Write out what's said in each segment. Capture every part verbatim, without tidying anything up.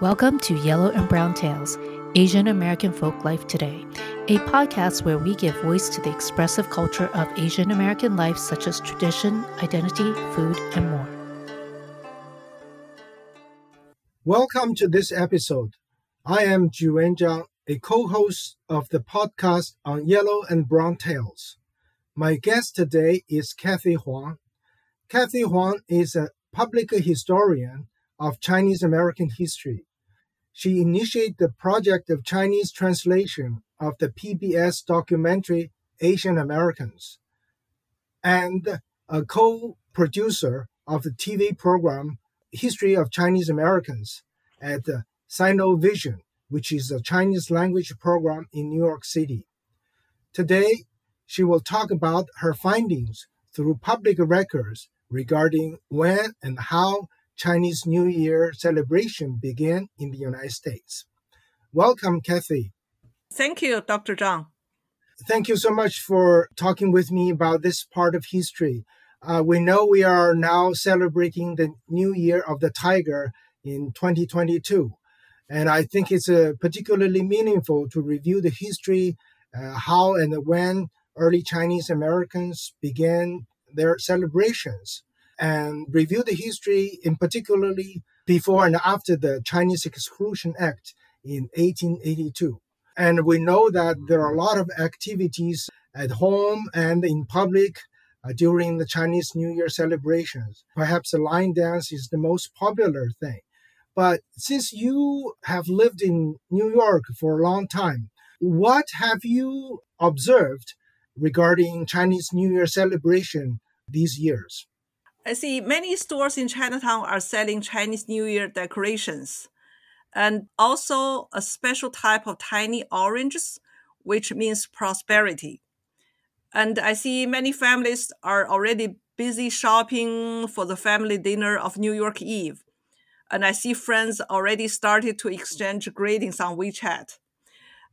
Welcome to Yellow and Brown Tales, Asian American Folklife Today, a podcast where we give voice to the expressive culture of Asian American life, such as tradition, identity, food, and more. Welcome to this episode. I am Juwen Zhang, a co-host of the podcast on Yellow and Brown Tales. My guest today is Kathy Huang. Kathy Huang is a public historian of Chinese American history. She initiated the project of Chinese translation of the P B S documentary Asian Americans and a co-producer of the T V program History of Chinese Americans at Sinovision, which is a Chinese language program in New York City. Today, she will talk about her findings through public records regarding when and how Chinese New Year celebration began in the United States. Welcome, Kathy. Thank you, Doctor Zhang. Thank you so much for talking with me about this part of history. Uh, we know we are now celebrating the New Year of the Tiger in twenty twenty-two. And I think it's uh, particularly meaningful to review the history, uh, how and when early Chinese Americans began their celebrations, and review the history in particularly before and after the Chinese Exclusion Act in eighteen eighty-two. And we know that there are a lot of activities at home and in public uh, during the Chinese New Year celebrations. Perhaps the line dance is the most popular thing. But since you have lived in New York for a long time, what have you observed regarding Chinese New Year celebration these years? I see many stores in Chinatown are selling Chinese New Year decorations and also a special type of tiny oranges, which means prosperity. And I see many families are already busy shopping for the family dinner of New York Eve. And I see friends already started to exchange greetings on WeChat.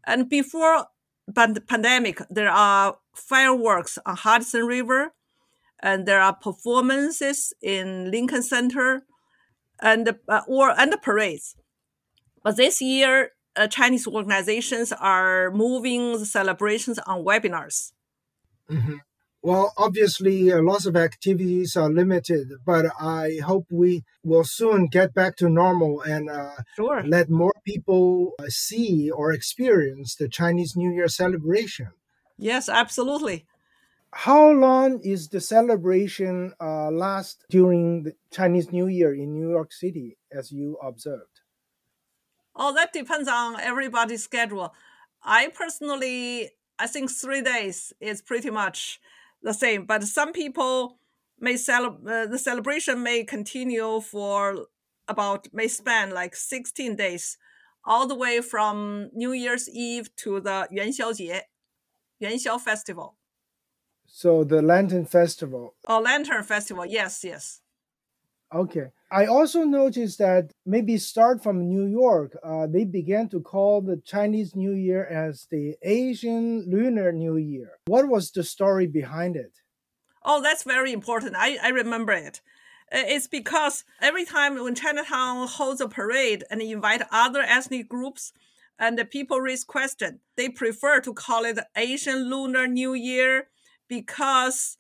And before the pandemic, there are fireworks on Hudson River, and there are performances in Lincoln Center and uh, or and parades. But this year, uh, Chinese organizations are moving the celebrations on webinars. Mm-hmm. Well, obviously, uh, lots of activities are limited, but I hope we will soon get back to normal and uh, sure. let more people uh, see or experience the Chinese New Year celebration. Yes, absolutely. How long is the celebration uh, last during the Chinese New Year in New York City, as you observed? Oh, that depends on everybody's schedule. I personally, I think three days is pretty much the same. But some people may cel- uh, the celebration may continue for about, may span like sixteen days, all the way from New Year's Eve to the Yuan Xiao Jie, Yuan Xiao Festival. So the Lantern Festival. Oh, Lantern Festival. Yes, yes. Okay. I also noticed that maybe start from New York, uh, they began to call the Chinese New Year as the Asian Lunar New Year. What was the story behind it? Oh, that's very important. I, I remember it. It's because every time when Chinatown holds a parade and invite other ethnic groups, and the people raise question, they prefer to call it Asian Lunar New Year, because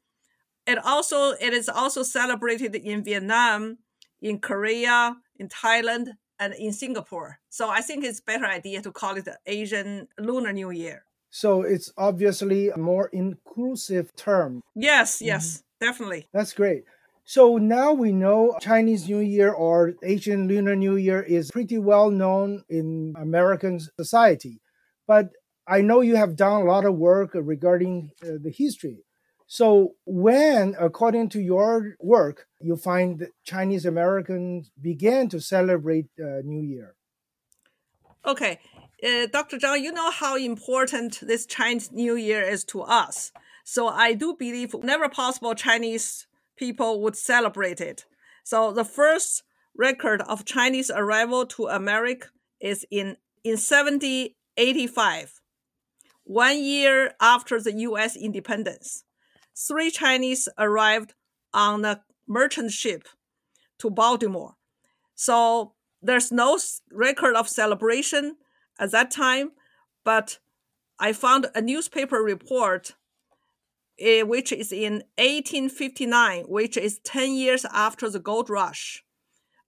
it also it is also celebrated in Vietnam, in Korea, in Thailand, and in Singapore. So I think it's a better idea to call it the Asian Lunar New Year. So it's obviously a more inclusive term. Yes, yes, mm-hmm. Definitely. That's great. So now we know Chinese New Year or Asian Lunar New Year is pretty well known in American society. But I know you have done a lot of work regarding uh, the history. So when, according to your work, you find that Chinese Americans began to celebrate uh, New Year? Okay. Uh, Doctor Zhang, you know how important this Chinese New Year is to us. So I do believe whenever possible, Chinese people would celebrate it. So the first record of Chinese arrival to America is in, in seventeen eighty-five. One year after the U S independence, three Chinese arrived on a merchant ship to Baltimore. So There's no record of celebration at that time, but I found a newspaper report, uh, which is in eighteen fifty-nine, which is ten years after the gold rush.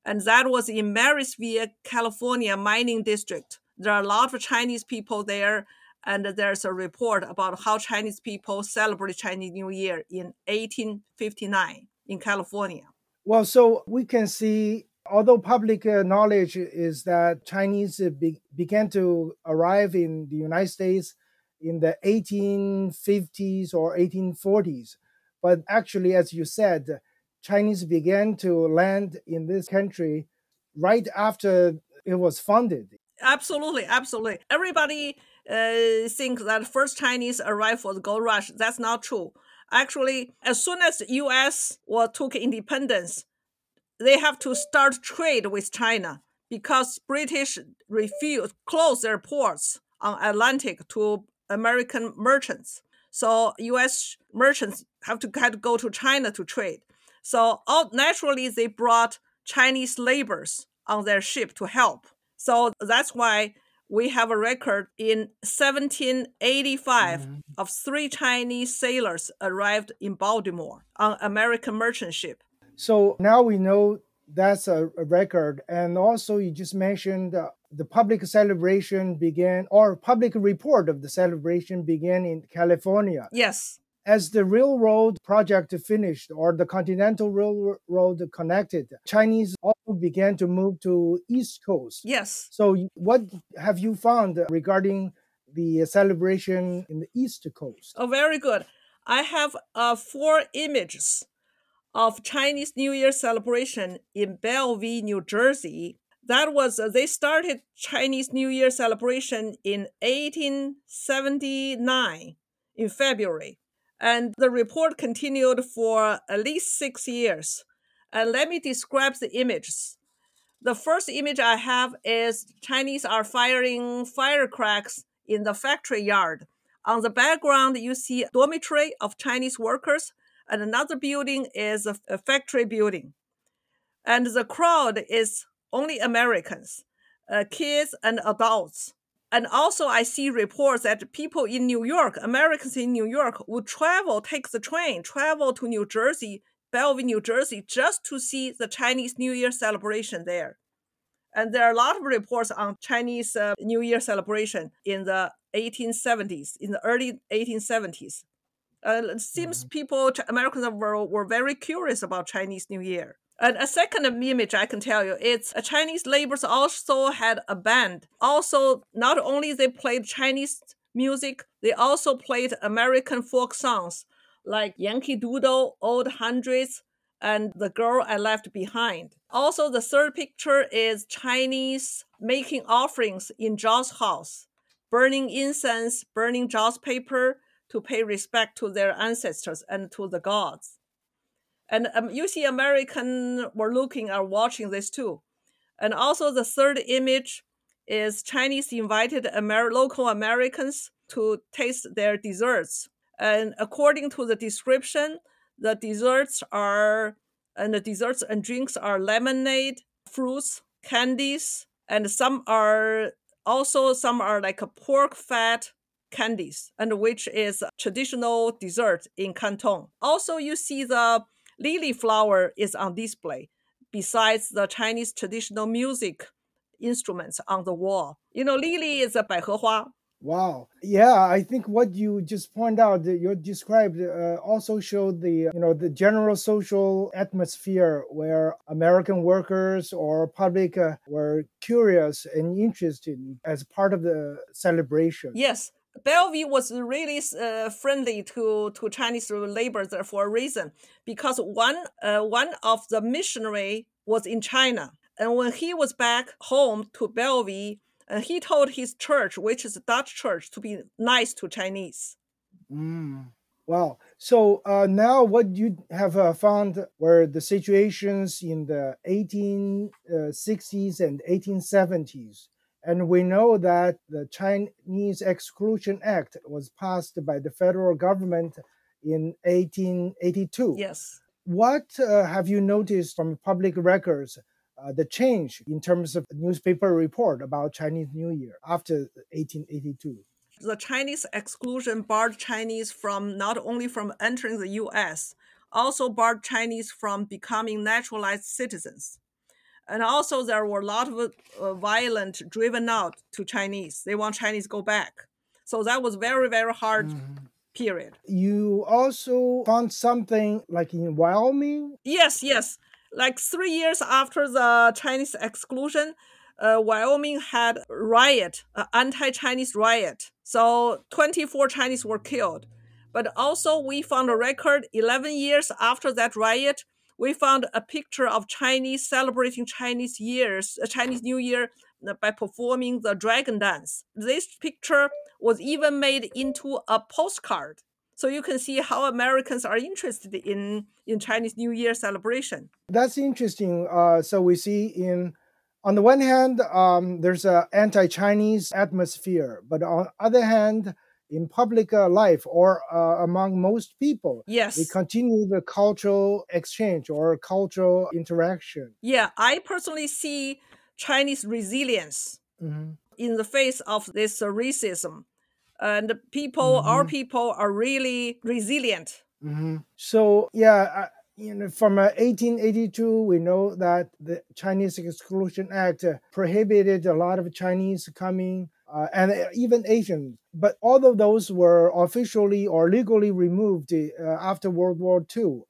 And that was in Marysville, California mining district. There are a lot of Chinese people there, and there's a report about how Chinese people celebrate Chinese New Year in eighteen fifty-nine in California. Well, so we can see, although public knowledge is that Chinese be- began to arrive in the United States in the eighteen fifties or eighteen forties, but actually, as you said, Chinese began to land in this country right after it was founded. Absolutely, absolutely. Everybody uh, thinks that first Chinese arrived for the gold rush. That's not true. Actually, as soon as the U S was, took independence, they have to start trade with China because British refused close their ports on Atlantic to American merchants. So U S merchants have to, had to go to China to trade. So all, naturally, they brought Chinese laborers on their ship to help. So that's why we have a record in seventeen eighty-five mm-hmm. of three Chinese sailors arrived in Baltimore on American merchant ship. So now we know that's a, a record. And also you just mentioned uh, the public celebration began, or public report of the celebration began in California. Yes. As the railroad project finished, or the Continental Railroad connected, Chinese also began to move to East Coast. Yes. So what have you found regarding the celebration in the East Coast? Oh, very good. I have uh, four images of Chinese New Year celebration in Bellevue, New Jersey. That was, uh, they started Chinese New Year celebration in eighteen seventy-nine in February. And the report continued for at least six years. And let me describe the images. The first image I have is Chinese are firing firecrackers in the factory yard. On the background, you see a dormitory of Chinese workers, and another building is a factory building. And the crowd is only Americans, uh, kids and adults. And also I see reports that people in New York, Americans in New York, would travel, take the train, travel to New Jersey, Bellevue, New Jersey, just to see the Chinese New Year celebration there. And there are a lot of reports on Chinese uh, New Year celebration in the eighteen seventies, in the early eighteen seventies. Uh, it seems people, Americans were, were very curious about Chinese New Year. And a second image I can tell you, it's a Chinese laborers also had a band. Also, not only they played Chinese music, they also played American folk songs like Yankee Doodle, Old Hundreds, and The Girl I Left Behind. Also, the third picture is Chinese making offerings in Joss House, burning incense, burning Joss paper to pay respect to their ancestors and to the gods. And um, you see Americans were looking or watching this too. And also the third image is Chinese invited Amer- local Americans to taste their desserts. And according to the description, the desserts are, and the desserts and drinks are lemonade, fruits, candies, and some are also, some are like a pork fat candies, and which is traditional dessert in Canton. Also, you see the lily flower is on display, besides the Chinese traditional music instruments on the wall. You know, lily is a bai he hua. Wow. Yeah, I think what you just pointed out, you described, uh, also showed the, you know, the general social atmosphere where American workers or public uh, were curious and interested as part of the celebration. Yes. Bellevue was really uh, friendly to, to Chinese laborers for a reason, because one uh, one of the missionary was in China. And when he was back home to Bellevue, uh, he told his church, which is a Dutch church, to be nice to Chinese. Mm. Wow. So uh, now what you have uh, found were the situations in the eighteen sixties and eighteen seventies. And we know that the Chinese Exclusion Act was passed by the federal government in eighteen eighty-two. Yes. What uh, have you noticed from public records uh, the change in terms of newspaper report about Chinese New Year after eighteen eighty-two. The Chinese exclusion barred Chinese from not only from entering the U S, also barred Chinese from becoming naturalized citizens. And also there were a lot of uh, violent driven out to Chinese. They want Chinese to go back. So that was very, very hard mm-hmm. period. You also found something like in Wyoming? Yes, yes. Like three years after the Chinese exclusion, uh, Wyoming had a riot, an anti-Chinese riot. So twenty-four Chinese were killed. But also we found a record eleven years after that riot, we found a picture of Chinese celebrating Chinese years, Chinese New Year by performing the dragon dance. This picture was even made into a postcard. So you can see how Americans are interested in, in Chinese New Year celebration. That's interesting. Uh, so we see in, on the one hand, um, there's an anti-Chinese atmosphere, but on the other hand, in public uh, life or uh, among most people. Yes. We continue the cultural exchange or cultural interaction. Yeah, I personally see Chinese resilience mm-hmm. in the face of this uh, racism. And people, mm-hmm. our people are really resilient. Mm-hmm. So, yeah, uh, you know, from uh, eighteen eighty-two, we know that the Chinese Exclusion Act uh, prohibited a lot of Chinese coming Uh, and even Asians. But all of those were officially or legally removed uh, after World War Two.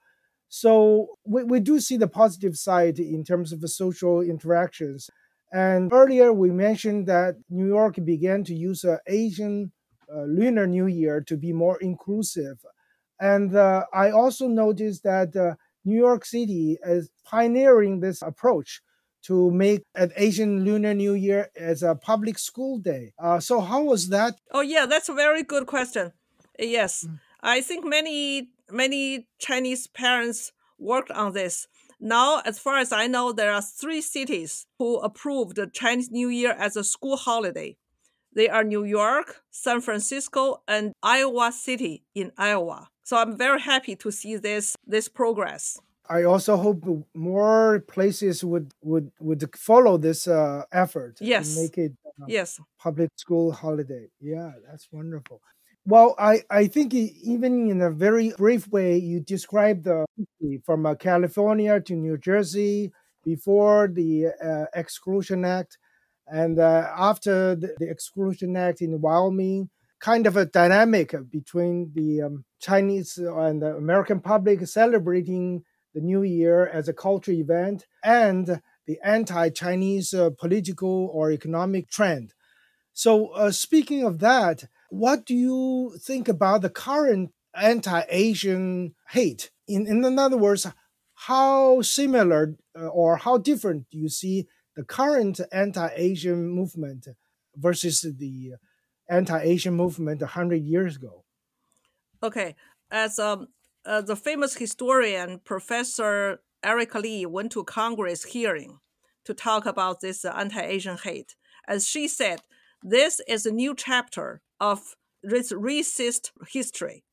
So we, we do see the positive side in terms of the social interactions. And earlier we mentioned that New York began to use uh, Asian uh, Lunar New Year to be more inclusive. And uh, I also noticed that uh, New York City is pioneering this approach to make an Asian Lunar New Year as a public school day. Uh, so how was that? Oh, yeah, that's a very good question. Yes, mm. I think many, many Chinese parents worked on this. Now, as far as I know, there are three cities who approved the Chinese New Year as a school holiday. They are New York, San Francisco, and Iowa City in Iowa. So I'm very happy to see this, this progress. I also hope more places would would, would follow this uh, effort. Yes. And make it a yes. public school holiday. Yeah, that's wonderful. Well, I, I think even in a very brief way, you described the history from uh, California to New Jersey before the uh, Exclusion Act and uh, after the, the Exclusion Act in Wyoming, kind of a dynamic between the um, Chinese and the American public celebrating the New Year as a cultural event, and the anti-Chinese uh, political or economic trend. So uh, speaking of that, what do you think about the current anti-Asian hate? In, in, in other words, how similar uh, or how different do you see the current anti-Asian movement versus the anti-Asian movement one hundred years ago? Okay, as um. Uh, the famous historian, Professor Erica Lee, went to Congress hearing to talk about this uh, anti-Asian hate. As she said, this is a new chapter of this racist history.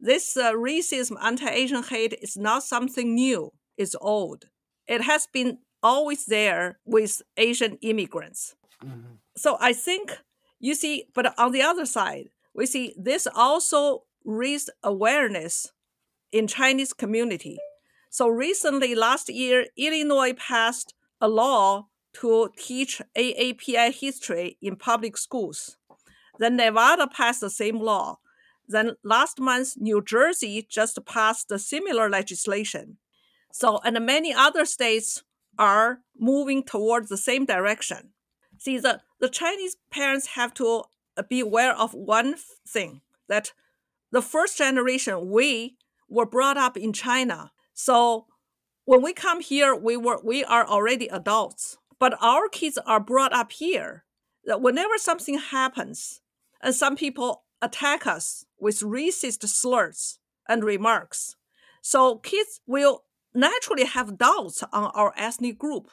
This uh, racism, anti-Asian hate is not something new. It's old. It has been always there with Asian immigrants. Mm-hmm. So I think, you see, but on the other side, we see this also raised awareness in Chinese community. So recently, last year, Illinois passed a law to teach A A P I history in public schools. Then Nevada passed the same law. Then last month, New Jersey just passed a similar legislation. So, and many other states are moving towards the same direction. See, the, the Chinese parents have to be aware of one thing, that the first generation, we were brought up in China. So when we come here, we were we are already adults. But our kids are brought up here. That whenever something happens, and some people attack us with racist slurs and remarks, so kids will naturally have doubts on our ethnic group.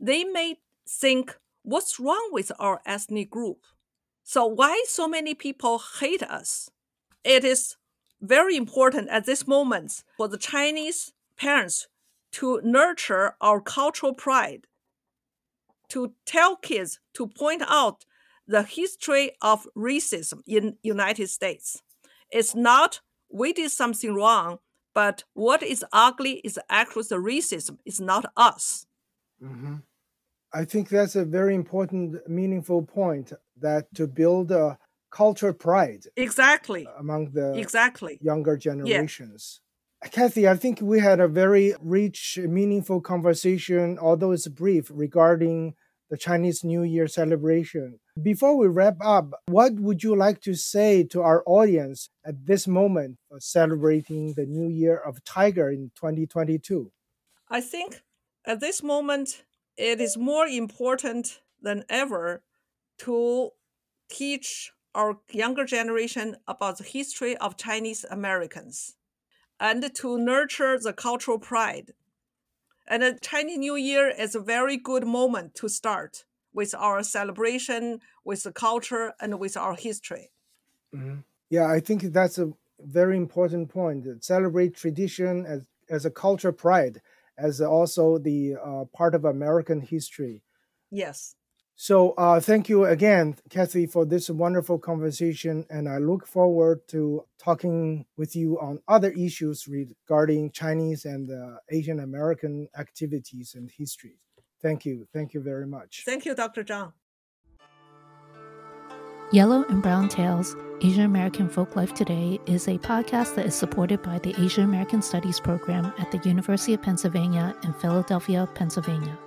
They may think, what's wrong with our ethnic group? So why so many people hate us? It is very important at this moment for the Chinese parents to nurture our cultural pride, to tell kids to point out the history of racism in United States. It's not we did something wrong, but what is ugly is actually the racism. It's not us. Mm-hmm. I think that's a very important, meaningful point, that to build a culture pride exactly among the exactly. younger generations. Yeah. Kathy, I think we had a very rich, meaningful conversation, although it's brief, regarding the Chinese New Year celebration. Before we wrap up, what would you like to say to our audience at this moment of celebrating the New Year of Tiger in twenty twenty-two? I think at this moment, it is more important than ever to teach our younger generation about the history of Chinese Americans and to nurture the cultural pride. And the Chinese New Year is a very good moment to start with our celebration, with the culture, and with our history. Mm-hmm. Yeah, I think that's a very important point. Celebrate tradition as, as a culture pride, as also the uh, part of American history. Yes. So uh, thank you again, Kathy, for this wonderful conversation. And I look forward to talking with you on other issues regarding Chinese and uh, Asian American activities and history. Thank you. Thank you very much. Thank you, Doctor Zhang. Yellow and Brown Tales, Asian American Folklife Today is a podcast that is supported by the Asian American Studies program at the University of Pennsylvania in Philadelphia, Pennsylvania.